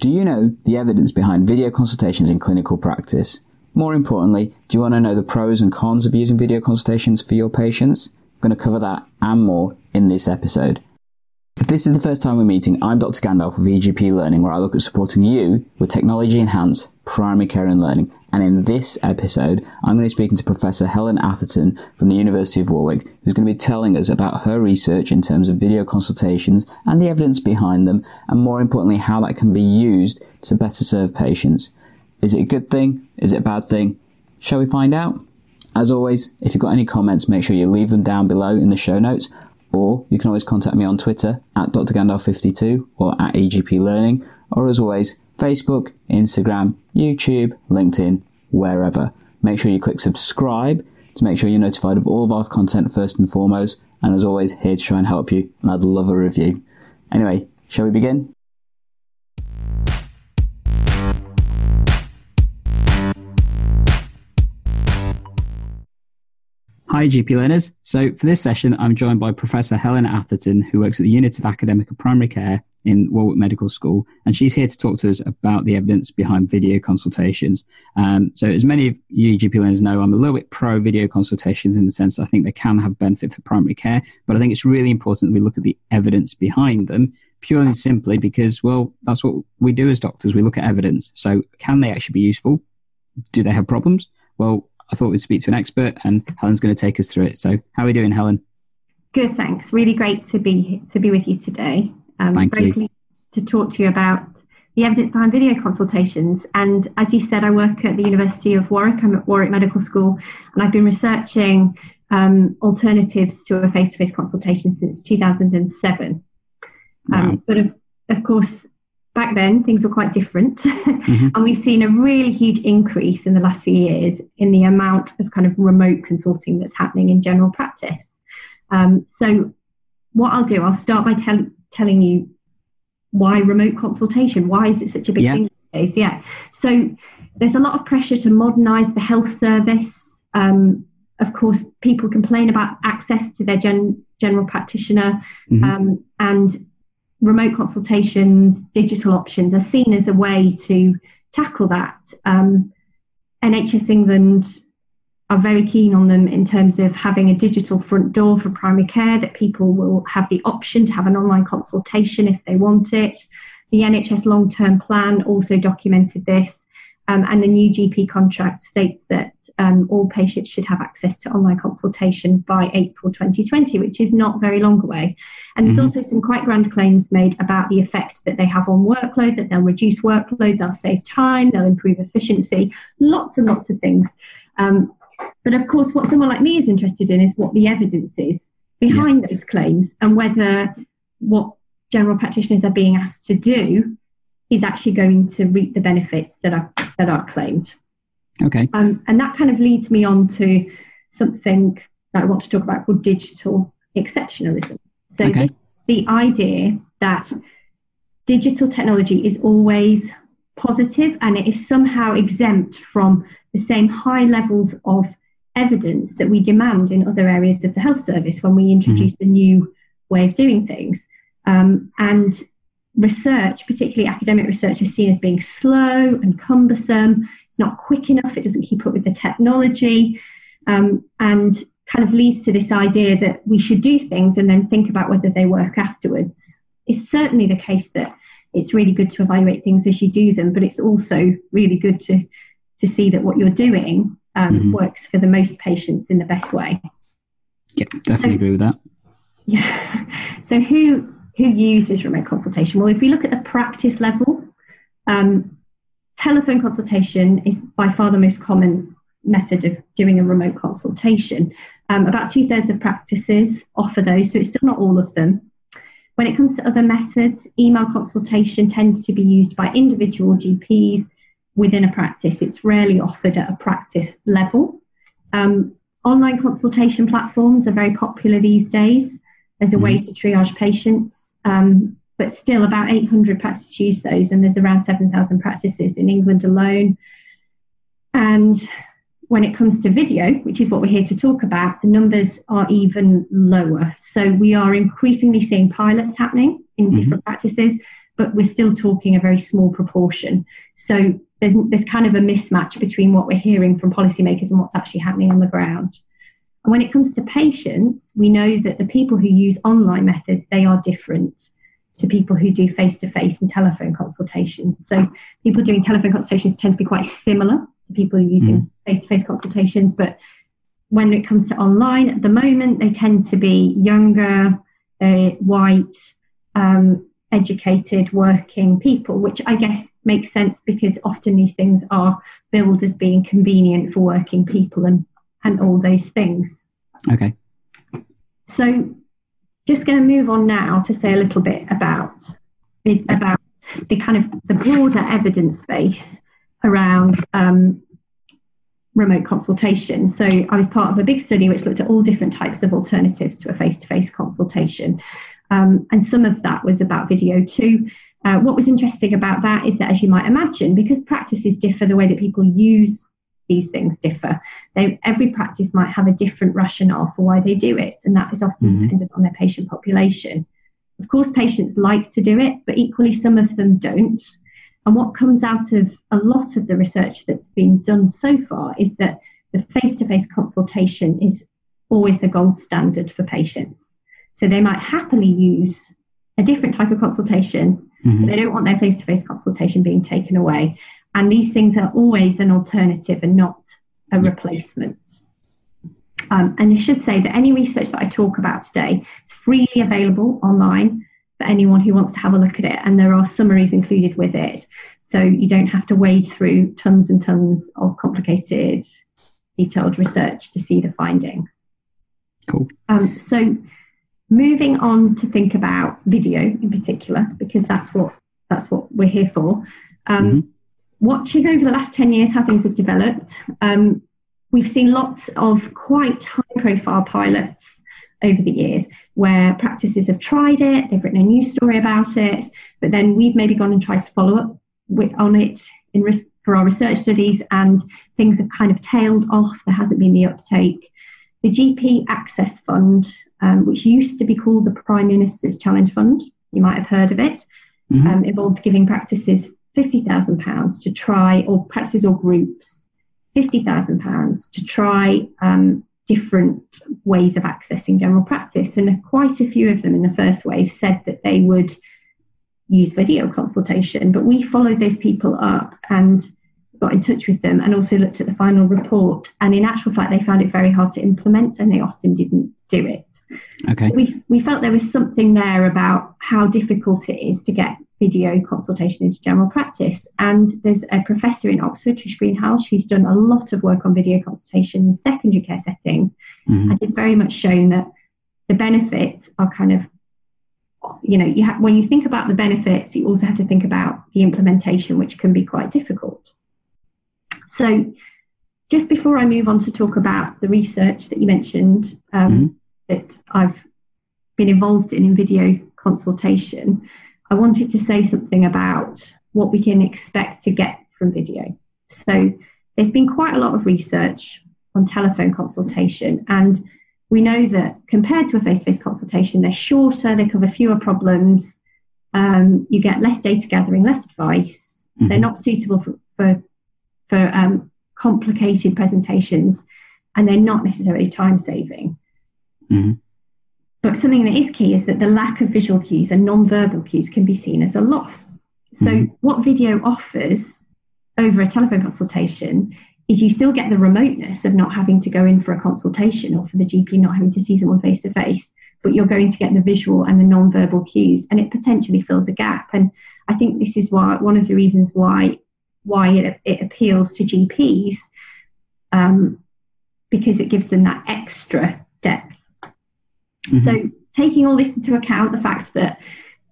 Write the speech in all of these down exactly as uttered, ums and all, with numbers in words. Do you know the evidence behind video consultations in clinical practice? More importantly, do you want to know the pros and cons of using video consultations for your patients? I'm going to cover that and more in this episode. If this is the first time we're meeting, I'm Doctor Gandalf of E G P Learning, where I look at supporting you with technology-enhanced primary care and learning. And in this episode, I'm going to be speaking to Professor Helen Atherton from the University of Warwick, who's going to be telling us about her research in terms of video consultations and the evidence behind them, and more importantly, how that can be used to better serve patients. Is it a good thing? Is it a bad thing? Shall we find out? As always, if you've got any comments, make sure you leave them down below in the show notes, or you can always contact me on Twitter at D R Gandalf fifty-two or at E G P Learning, or as always, Facebook, Instagram, YouTube, LinkedIn, wherever. Make sure you click subscribe to make sure you're notified of all of our content first and foremost, and as always, here to try and help you, and I'd love a review. Anyway, shall we begin? Hi G P learners. So for this session, I'm joined by Professor Helen Atherton, who works at the Unit of Academic and Primary Care in Warwick Medical School, and she's here to talk to us about the evidence behind video consultations. Um, so as many of you G P learners know, I'm a little bit pro video consultations in the sense that I think they can have benefit for primary care, but I think it's really important that we look at the evidence behind them, purely and simply because, well, that's what we do as doctors. We look at evidence. So can they actually be useful? Do they have problems? Well, I thought we'd speak to an expert, and Helen's going to take us through it. So how are we doing, Helen? Good, thanks. Really great to be to be with you today. Um, Thank very you. Pleased to talk to you about the evidence behind video consultations. And as you said, I work at the University of Warwick. I'm at Warwick Medical School, and I've been researching um, alternatives to a face-to-face consultation since two thousand seven. Wow. Um, but of, of course, back then, things were quite different, mm-hmm. and we've seen a really huge increase in the last few years in the amount of kind of remote consulting that's happening in general practice. Um, so what I'll do, I'll start by tell, telling you why remote consultation, why is it such a big yeah. thing these days? Yeah. So there's a lot of pressure to modernise the health service. Um, of course, people complain about access to their gen, general practitioner, mm-hmm. um, and remote consultations, digital options are seen as a way to tackle that. Um, N H S England are very keen on them in terms of having a digital front door for primary care, that people will have the option to have an online consultation if they want it. The N H S Long Term Plan also documented this, um, and the new G P contract states that um, all patients should have access to online consultation by April twenty twenty, which is not very long away. And there's also some quite grand claims made about the effect that they have on workload, that they'll reduce workload, they'll save time, they'll improve efficiency, lots and lots of things. Um, but of course, what someone like me is interested in is what the evidence is behind yeah. those claims, and whether what general practitioners are being asked to do is actually going to reap the benefits that are that are claimed. Okay. Um, and that kind of leads me on to something that I want to talk about called digital exceptionalism. So okay. the idea that digital technology is always positive, and it is somehow exempt from the same high levels of evidence that we demand in other areas of the health service when we introduce mm-hmm. a new way of doing things. Um, and research, particularly academic research, is seen as being slow and cumbersome. It's not quick enough. It doesn't keep up with the technology. Um, and kind of leads to this idea that we should do things and then think about whether they work afterwards. It's certainly the case that it's really good to evaluate things as you do them, but it's also really good to, to see that what you're doing um, mm-hmm. works for the most patients in the best way. Yeah, definitely so, agree with that. Yeah. So who who uses remote consultation? Well, if we look at the practice level, um, telephone consultation is by far the most common method of doing a remote consultation. Um, about two-thirds of practices offer those, so it's still not all of them. When it comes to other methods, email consultation tends to be used by individual G Ps within a practice. It's rarely offered at a practice level. Um, online consultation platforms are very popular these days as a mm-hmm. way to triage patients, um, but still about eight hundred practices use those, and there's around seven thousand practices in England alone. And when it comes to video, which is what we're here to talk about, the numbers are even lower. So we are increasingly seeing pilots happening in mm-hmm. different practices, but we're still talking a very small proportion. So there's, there's kind of a mismatch between what we're hearing from policymakers and what's actually happening on the ground. And when it comes to patients, we know that the people who use online methods, they are different to people who do face-to-face and telephone consultations. So people doing telephone consultations tend to be quite similar to people using mm. face-to-face consultations. But when it comes to online, at the moment, they tend to be younger, uh, white, um, educated, working people, which I guess makes sense because often these things are billed as being convenient for working people and, and all those things. Okay. So just going to move on now to say a little bit about, about the kind of the broader evidence base around um, remote consultation. So I was part of a big study which looked at all different types of alternatives to a face-to-face consultation. Um, and some of that was about video too. Uh, what was interesting about that is that, as you might imagine, because practices differ, the way that people use these things differ. They, every practice might have a different rationale for why they do it, and that is often mm-hmm. dependent on their patient population. Of course, patients like to do it, but equally some of them don't. And what comes out of a lot of the research that's been done so far is that the face-to-face consultation is always the gold standard for patients. So they might happily use a different type of consultation, mm-hmm. but they don't want their face-to-face consultation being taken away. And these things are always an alternative and not a replacement. Um, and I should say that any research that I talk about today is freely available online for anyone who wants to have a look at it. And there are summaries included with it. So you don't have to wade through tons and tons of complicated, detailed research to see the findings. Cool. Um, so moving on to think about video in particular, because that's what that's what we're here for. Um, mm-hmm. Watching over the last ten years how things have developed, um, we've seen lots of quite high-profile pilots over the years where practices have tried it, they've written a news story about it, but then we've maybe gone and tried to follow up with, on it in res- for our research studies, and things have kind of tailed off. There hasn't been the uptake. The G P Access Fund, um, which used to be called the Prime Minister's Challenge Fund, you might have heard of it, mm-hmm. um, involved giving practices fifty thousand pounds to try, or practices or groups, fifty thousand pounds to try um, different ways of accessing general practice. And quite a few of them in the first wave said that they would use video consultation. But we followed those people up and got in touch with them and also looked at the final report. And in actual fact, they found it very hard to implement and they often didn't do it. Okay. So we, we felt there was something there about how difficult it is to get video consultation into general practice. And there's a professor in Oxford, Trish Greenhalgh, who's done a lot of work on video consultation in secondary care settings, mm-hmm. and it's very much shown that the benefits are kind of, you know, you ha- when you think about the benefits, you also have to think about the implementation, which can be quite difficult. So just before I move on to talk about the research that you mentioned, um, mm-hmm. that I've been involved in in video consultation, I wanted to say something about what we can expect to get from video. So there's been quite a lot of research on telephone consultation, and we know that compared to a face-to-face consultation, they're shorter, they cover fewer problems, um, you get less data gathering, less advice. Mm-hmm. They're not suitable for for, for um, complicated presentations, and they're not necessarily time-saving. Mm-hmm. But something that is key is that the lack of visual cues and non-verbal cues can be seen as a loss. So mm-hmm. what video offers over a telephone consultation is you still get the remoteness of not having to go in for a consultation or for the G P not having to see someone face-to-face, but you're going to get the visual and the non-verbal cues, and it potentially fills a gap. And I think this is why one of the reasons why why it, it appeals to G Ps, um, because it gives them that extra depth. Mm-hmm. So taking all this into account, the fact that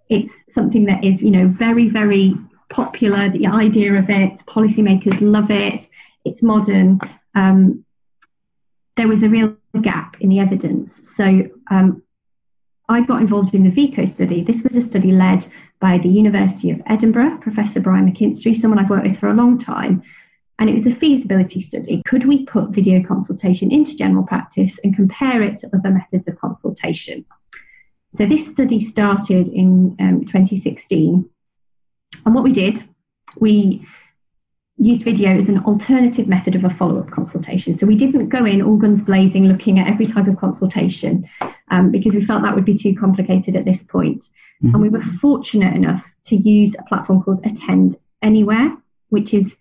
it's something that is, you know, very, very popular, the idea of it, policymakers love it, it's modern, um, there was a real gap in the evidence. So um, I got involved in the ViCo study. This was a study led by the University of Edinburgh, Professor Brian McIntyre, someone I've worked with for a long time. And it was a feasibility study. Could we put video consultation into general practice and compare it to other methods of consultation? So this study started in um, twenty sixteen And what we did, we used video as an alternative method of a follow-up consultation. So we didn't go in all guns blazing looking at every type of consultation um, because we felt that would be too complicated at this point. Mm-hmm. And we were fortunate enough to use a platform called Attend Anywhere, which is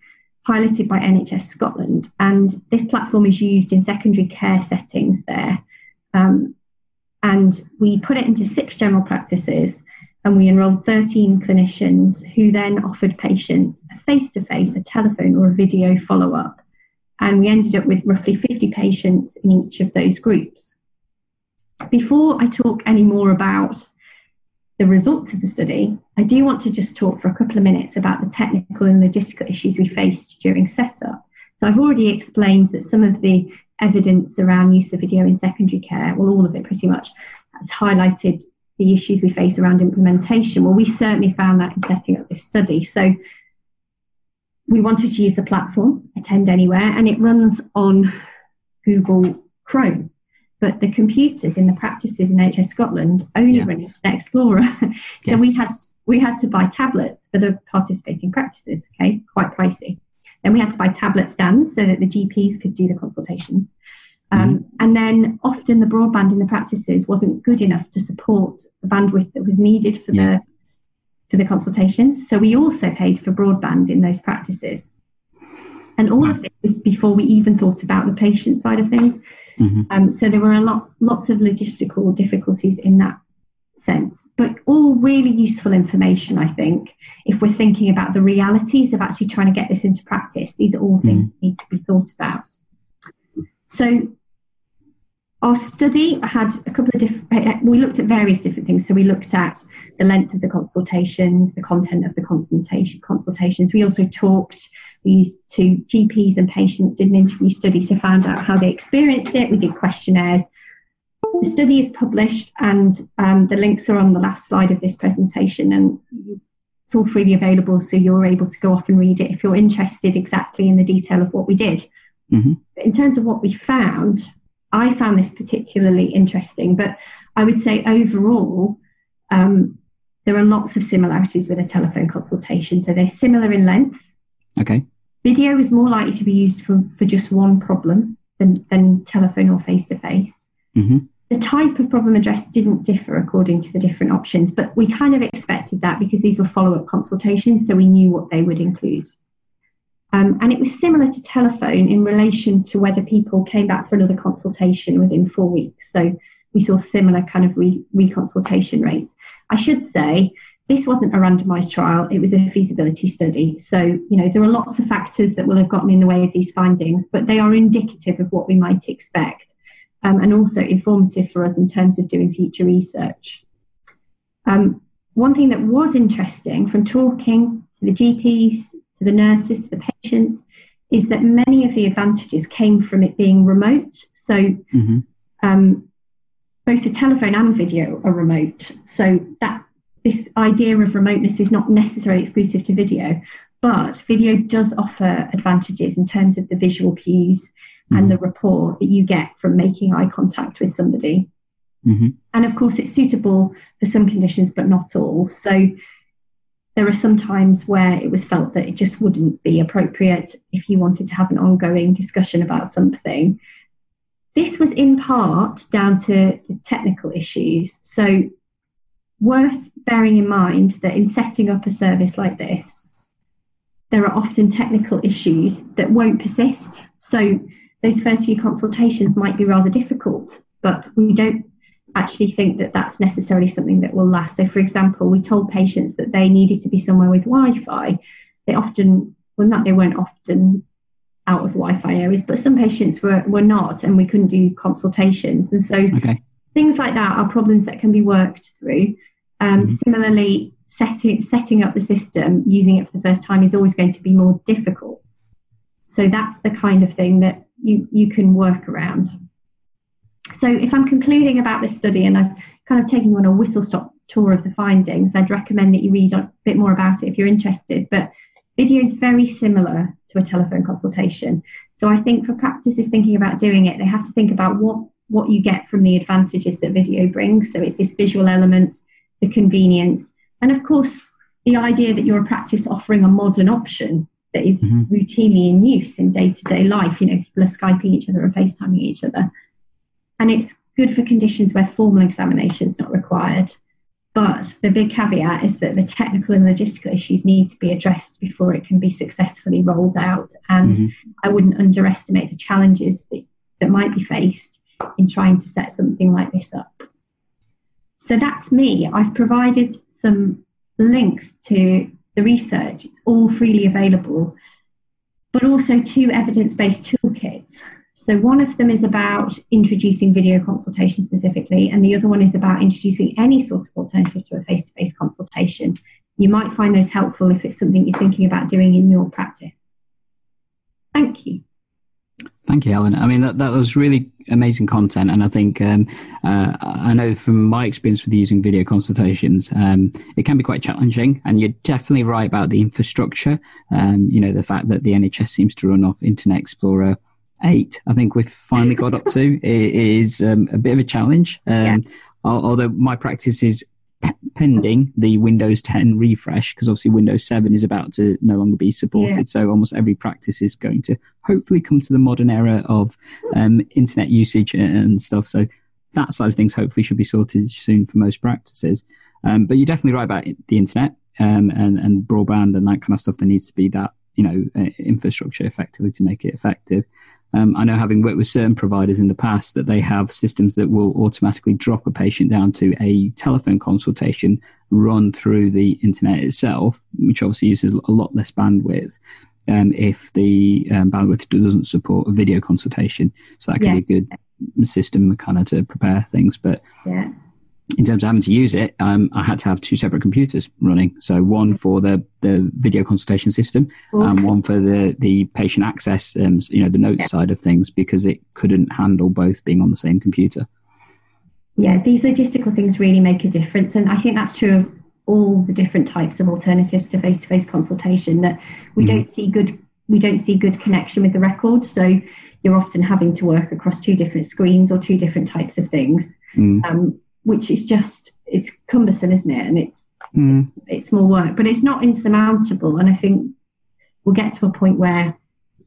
piloted by N H S Scotland. And this platform is used in secondary care settings there. Um, and we put it into six general practices, and we enrolled thirteen clinicians who then offered patients a face-to-face, a telephone or a video follow-up. And we ended up with roughly fifty patients in each of those groups. Before I talk any more about the results of the study, I do want to just talk for a couple of minutes about the technical and logistical issues we faced during setup. So I've already explained that some of the evidence around use of video in secondary care, well, all of it pretty much, has highlighted the issues we face around implementation. Well, we certainly found that in setting up this study. So we wanted to use the platform, Attend Anywhere, and it runs on Google Chrome. But the computers in the practices in N H S Scotland only yeah. run Internet Explorer. so yes. we had we had to buy tablets for the participating practices, okay, quite pricey. Then we had to buy tablet stands so that the G Ps could do the consultations. Um, mm-hmm. And then often the broadband in the practices wasn't good enough to support the bandwidth that was needed for yeah. the for the consultations. So we also paid for broadband in those practices. And all wow. of this was before we even thought about the patient side of things. Mm-hmm. Um, so there were a lot, lots of logistical difficulties in that sense, but all really useful information, I think, if we're thinking about the realities of actually trying to get this into practice. These are all things mm-hmm. that need to be thought about. So our study had a couple of different, we looked at various different things. So we looked at the length of the consultations, the content of the consultation, consultations. We also talked, we used to G Ps and patients, did an interview study to find out how they experienced it. We did questionnaires. The study is published, and um, the links are on the last slide of this presentation, and it's all freely available. So you're able to go off and read it if you're interested exactly in the detail of what we did. Mm-hmm. In terms of what we found, I found this particularly interesting, but I would say overall um, there are lots of similarities with a telephone consultation. So they're similar in length. Okay. Video is more likely to be used for, for just one problem than, than telephone or face-to-face. Mm-hmm. The type of problem addressed didn't differ according to the different options, but we kind of expected that because these were follow-up consultations, so we knew what they would include. Um, and it was similar to telephone in relation to whether people came back for another consultation within four weeks. So we saw similar kind of re- reconsultation rates. I should say this wasn't a randomised trial. It was a feasibility study. So, you know, there are lots of factors that will have gotten in the way of these findings, but they are indicative of what we might expect um, and also informative for us in terms of doing future research. Um, one thing that was interesting from talking to the G Ps, to the nurses, to the patients, is that many of the advantages came from it being remote. So mm-hmm. um, both the telephone and video are remote. So that this idea of remoteness is not necessarily exclusive to video, but video does offer advantages in terms of the visual cues mm-hmm. and the rapport that you get from making eye contact with somebody. Mm-hmm. And of course, it's suitable for some conditions, but not all. So there are some times where it was felt that it just wouldn't be appropriate if you wanted to have an ongoing discussion about something. This was in part down to the technical issues. So worth bearing in mind that in setting up a service like this, there are often technical issues that won't persist. So those first few consultations might be rather difficult, but we don't actually think that that's necessarily something that will last. So, for example, we told patients that they needed to be somewhere with Wi-Fi. They often, well, not they weren't often out of Wi-Fi areas, but some patients were, were not, and we couldn't do consultations. And so okay. things like that are problems that can be worked through. Um, mm-hmm. Similarly, setting, setting up the system, using it for the first time is always going to be more difficult. So that's the kind of thing that you, you can work around. So if I'm concluding about this study, and I've kind of taken you on a whistle-stop tour of the findings, I'd recommend that you read a bit more about it if you're interested. But video is very similar to a telephone consultation. So I think for practices thinking about doing it, they have to think about what, what you get from the advantages that video brings. So it's this visual element, the convenience, and of course, the idea that you're a practice offering a modern option that is mm-hmm. routinely in use in day-to-day life. You know, people are Skyping each other and FaceTiming each other. And it's good for conditions where formal examination is not required. But the big caveat is that the technical and logistical issues need to be addressed before it can be successfully rolled out. And mm-hmm. I wouldn't underestimate the challenges that, that might be faced in trying to set something like this up. So that's me. I've provided some links to the research. It's all freely available, but also two evidence-based toolkits. So one of them is about introducing video consultation specifically, and the other one is about introducing any sort of alternative to a face-to-face consultation. You might find those helpful if it's something you're thinking about doing in your practice. Thank you. Thank you, Helen. I mean, that, that was really amazing content. And I think um, uh, I know from my experience with using video consultations, um, it can be quite challenging. And you're definitely right about the infrastructure. Um, you know, the fact that the N H S seems to run off Internet Explorer eight, I think we've finally got up to, is um, a bit of a challenge. Um, yeah. Although my practice is pending the Windows ten refresh, because obviously Windows seven is about to no longer be supported. Yeah. So almost every practice is going to hopefully come to the modern era of um, internet usage and stuff. So that side of things hopefully should be sorted soon for most practices. Um, but you're definitely right about the internet um, and, and broadband and that kind of stuff. There needs to be that, you know, uh, infrastructure effectively to make it effective. Um, I know, having worked with certain providers in the past, that they have systems that will automatically drop a patient down to a telephone consultation run through the internet itself, which obviously uses a lot less bandwidth um, if the um, bandwidth doesn't support a video consultation. So that can yeah. be a good system kind of to prepare things. But yeah. in terms of having to use it, um, I had to have two separate computers running. So one for the, the video consultation system Ooh. and one for the, the patient access, um, you know, the notes yeah. side of things, because it couldn't handle both being on the same computer. Yeah, these logistical things really make a difference. And I think that's true of all the different types of alternatives to face-to-face consultation, that we mm-hmm. don't see good we don't see good connection with the record. So you're often having to work across two different screens or two different types of things. Mm. Um, which is just, it's cumbersome, isn't it? And it's mm. it's more work, but it's not insurmountable. And I think we'll get to a point where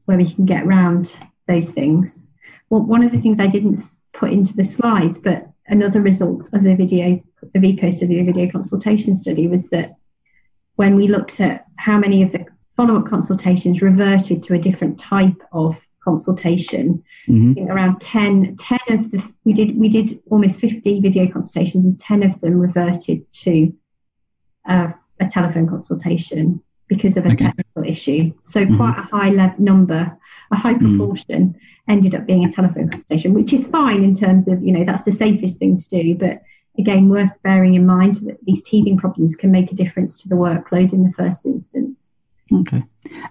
where we can get around those things. Well, one of the things I didn't put into the slides, but another result of the video, the ViCo study, the video consultation study, was that when we looked at how many of the follow-up consultations reverted to a different type of consultation, mm-hmm. I think around ten, ten of the we did we did almost fifty video consultations, and ten of them reverted to uh, a telephone consultation because of a okay. technical issue. So mm-hmm. quite a high le- number, a high proportion mm-hmm. ended up being a telephone consultation, which is fine in terms of, you know, that's the safest thing to do. But again, worth bearing in mind that these teething problems can make a difference to the workload in the first instance. Okay.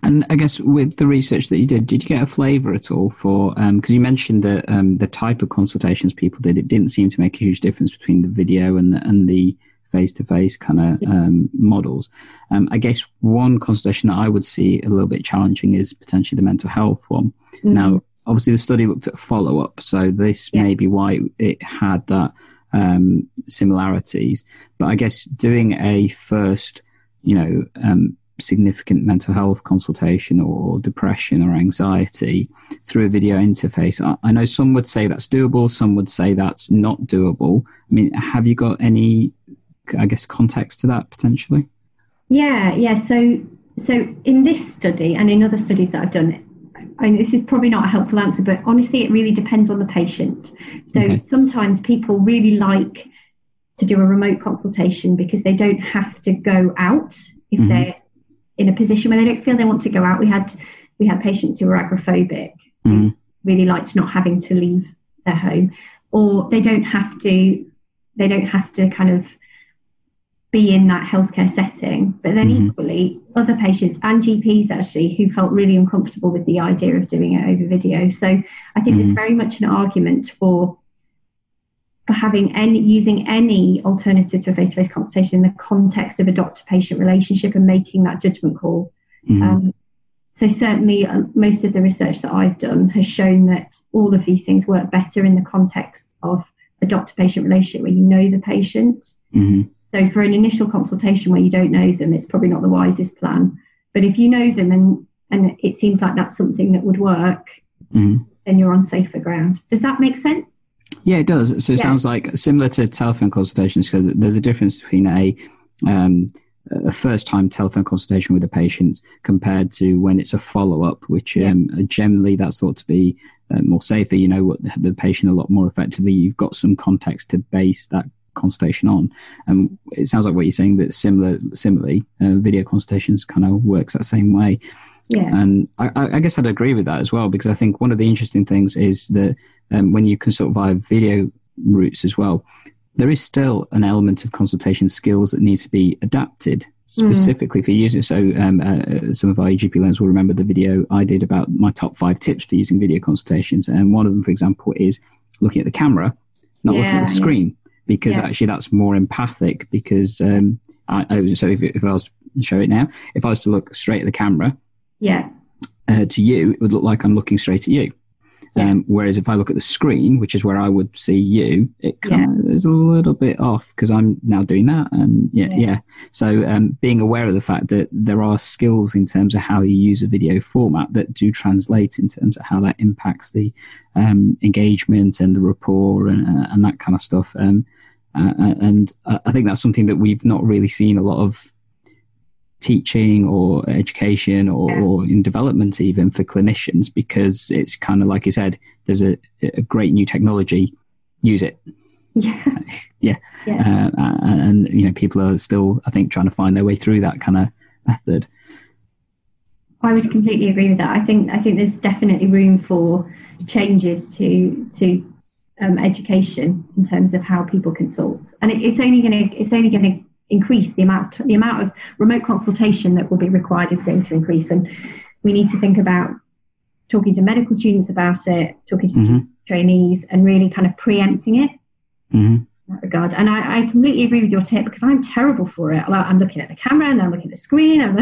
And I guess with the research that you did, did you get a flavour at all for, because um, you mentioned that um, the type of consultations people did, it didn't seem to make a huge difference between the video and the, and the face-to-face kind of um, models. Um, I guess one consultation that I would see a little bit challenging is potentially the mental health one. Mm-hmm. Now, obviously the study looked at follow-up, so this yeah. may be why it had that um, similarities. But I guess doing a first, you know, um, significant mental health consultation or depression or anxiety through a video interface, I, I know some would say that's doable, some would say that's not doable. I mean, have you got any, I guess, context to that potentially? Yeah, yeah. So, so in this study and in other studies that I've done, I mean, this is probably not a helpful answer, but honestly, it really depends on the patient. So okay. sometimes people really like to do a remote consultation because they don't have to go out if mm-hmm. they're in a position where they don't feel they want to go out. We had we had patients who were agoraphobic, mm. really liked not having to leave their home, or they don't have to they don't have to kind of be in that healthcare setting. But then mm. equally, other patients and G Ps actually who felt really uncomfortable with the idea of doing it over video. So I think mm. there's very much an argument for for having any using any alternative to a face-to-face consultation in the context of a doctor-patient relationship and making that judgment call. Mm-hmm. Um, so certainly uh, most of the research that I've done has shown that all of these things work better in the context of a doctor-patient relationship where you know the patient. Mm-hmm. So for an initial consultation where you don't know them, it's probably not the wisest plan. But if you know them and, and it seems like that's something that would work, mm-hmm. then you're on safer ground. Does that make sense? Yeah, it does. So it yeah. sounds like similar to telephone consultations, because there's a difference between a, um, a first-time telephone consultation with a patient compared to when it's a follow-up, which yeah. um, generally that's thought to be uh, more safer. You know what the patient a lot more effectively. You've got some context to base that consultation on, and it sounds like what you're saying that similar similarly uh, video consultations kind of works that same way. Yeah, and I, I guess I'd agree with that as well, because I think one of the interesting things is that um, when you consult via video routes as well, there is still an element of consultation skills that needs to be adapted specifically mm. for users. So um, uh, some of our E G P learners will remember the video I did about my top five tips for using video consultations, and one of them, for example, is looking at the camera, not yeah, looking at the screen. Yeah. Because yeah. actually that's more empathic, because um, I, I was, so if, if I was to show it now, if I was to look straight at the camera, yeah, uh, to you, it would look like I'm looking straight at you. Yeah. Um, whereas if I look at the screen, which is where I would see you, it kind yeah. of is a little bit off, because I'm now doing that. And yeah, yeah. yeah. So um, being aware of the fact that there are skills in terms of how you use a video format that do translate in terms of how that impacts the um, engagement and the rapport and, uh, and that kind of stuff. Um, Uh, and I think that's something that we've not really seen a lot of teaching or education or, yeah. or in development even for clinicians, because it's kind of like you said, there's a, a great new technology, use it. Yeah. yeah. yeah. Uh, and, you know, people are still, I think, trying to find their way through that kind of method. I would completely agree with that. I think I think there's definitely room for changes to to. Um, education in terms of how people consult, and it, it's only going to it's only going to increase the amount the amount of remote consultation that will be required is going to increase, and we need to think about talking to medical students about it, talking to mm-hmm. trainees, and really kind of preempting it mm-hmm. in that regard. And I, I completely agree with your tip, because I'm terrible for it. Like, I'm looking at the camera and then I'm looking at the screen, and,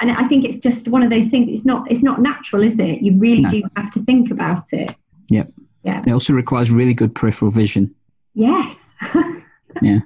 and I think it's just one of those things. It's not it's not natural, is it? You really no. do have to think about it. Yep. Yeah. It also requires really good peripheral vision. Yes. yeah.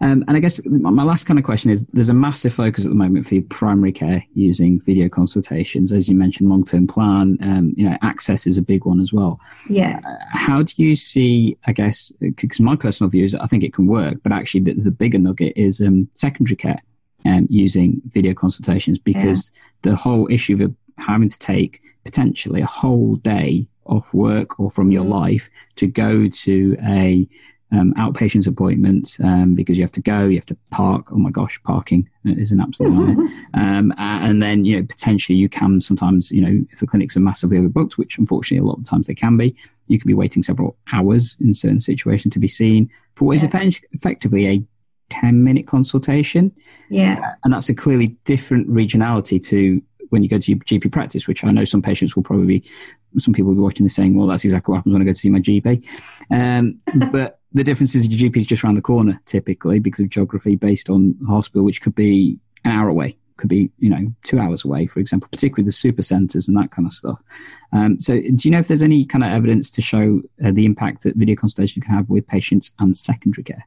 Um, and I guess my last kind of question is, there's a massive focus at the moment for your primary care using video consultations. As you mentioned, long-term plan, um, you know, access is a big one as well. Yeah. Uh, how do you see, I guess, because my personal view is I think it can work, but actually the, the bigger nugget is um, secondary care um, using video consultations, because yeah. the whole issue of having to take potentially a whole day off work or from your life to go to a um, outpatient appointment, um, because you have to go, you have to park. Oh my gosh, parking is an absolute nightmare. Um, and then, you know, potentially you can sometimes, you know, if the clinics are massively overbooked, which unfortunately a lot of the times they can be, you can be waiting several hours in certain situations to be seen for what yeah. is effectively a ten minute consultation. Yeah. And that's a clearly different regionality to when you go to your G P practice, which I know some patients will probably be, some people will be watching this saying, well, that's exactly what happens when I go to see my G P. Um, but the difference is your G P is just around the corner, typically, because of geography based on the hospital, which could be an hour away, could be, you know, two hours away, for example, particularly the super centres and that kind of stuff. Um, so do you know if there's any kind of evidence to show uh, the impact that video consultation can have with patients and secondary care?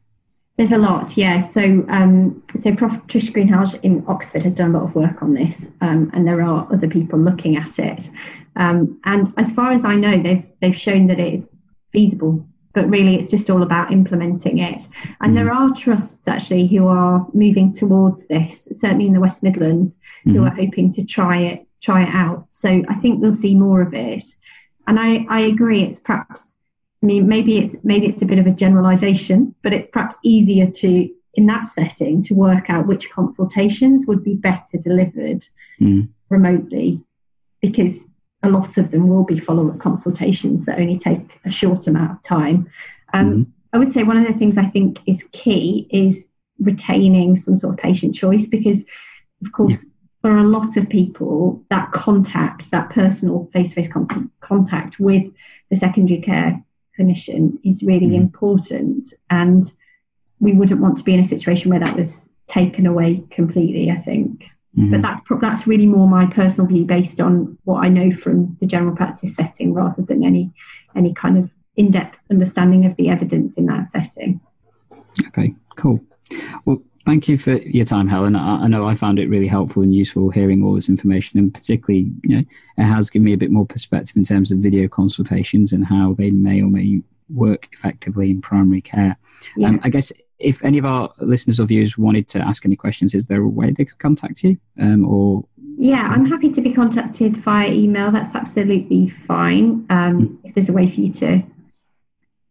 There's a lot, yeah. So um, so Professor Trish Greenhalgh in Oxford has done a lot of work on this, um, and there are other people looking at it. Um, and as far as I know, they've, they've shown that it is feasible, but really it's just all about implementing it. And mm. there are trusts, actually, who are moving towards this, certainly in the West Midlands, mm. who are hoping to try it, try it out. So I think they'll see more of it. And I, I agree, it's perhaps... I mean, maybe it's maybe it's a bit of a generalisation, but it's perhaps easier to, in that setting, to work out which consultations would be better delivered mm. remotely, because a lot of them will be follow-up consultations that only take a short amount of time. Um, mm. I would say one of the things I think is key is retaining some sort of patient choice, because, of course, yeah. for a lot of people, that contact, that personal face-to-face con- contact with the secondary care clinician is really important, and we wouldn't want to be in a situation where that was taken away completely, I think. Mm-hmm. But that's pro- that's really more my personal view based on what I know from the general practice setting, rather than any any kind of in-depth understanding of the evidence in that setting. Okay, cool. Well, thank you for your time, Helen. I, I know I found it really helpful and useful hearing all this information, and particularly, you know, it has given me a bit more perspective in terms of video consultations and how they may or may work effectively in primary care. Yeah. Um, I guess if any of our listeners or viewers wanted to ask any questions, is there a way they could contact you? Um, or Yeah, I'm happy to be contacted via email. That's absolutely fine. Um, mm. If there's a way for you to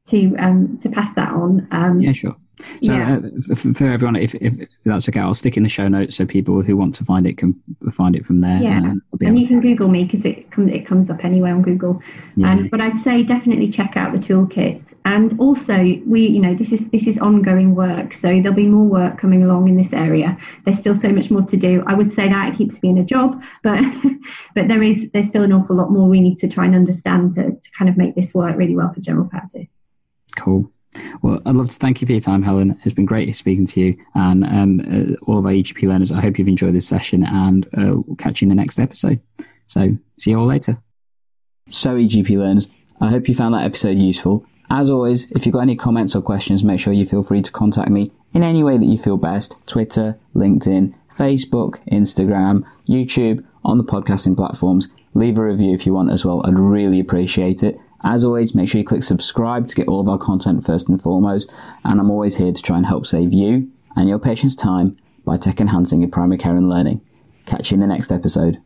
to um, to pass that on. Um, yeah, sure. So yeah. uh, for, for everyone, if, if that's okay, I'll stick in the show notes so people who want to find it can find it from there. Yeah, and, and you can Google me because it comes it comes up anyway on Google. Yeah. Um, but I'd say definitely check out the toolkit, and also we, you know, this is this is ongoing work, so there'll be more work coming along in this area. There's still so much more to do. I would say that it keeps me in a job, but but there is there's still an awful lot more we need to try and understand to, to kind of make this work really well for general practice. Cool. Well, I'd love to thank you for your time, Helen. It's been great speaking to you, and um, uh, all of our E G P learners, I hope you've enjoyed this session, and uh, we'll catch you in the next episode. So, see you all later. So, E G P learners, I hope you found that episode useful. As always, if you've got any comments or questions, make sure you feel free to contact me in any way that you feel best. Twitter, LinkedIn, Facebook, Instagram, YouTube, on the podcasting platforms. Leave a review if you want as well. I'd really appreciate it. As always, make sure you click subscribe to get all of our content first and foremost, and I'm always here to try and help save you and your patients time by tech enhancing your primary care and learning. Catch you in the next episode.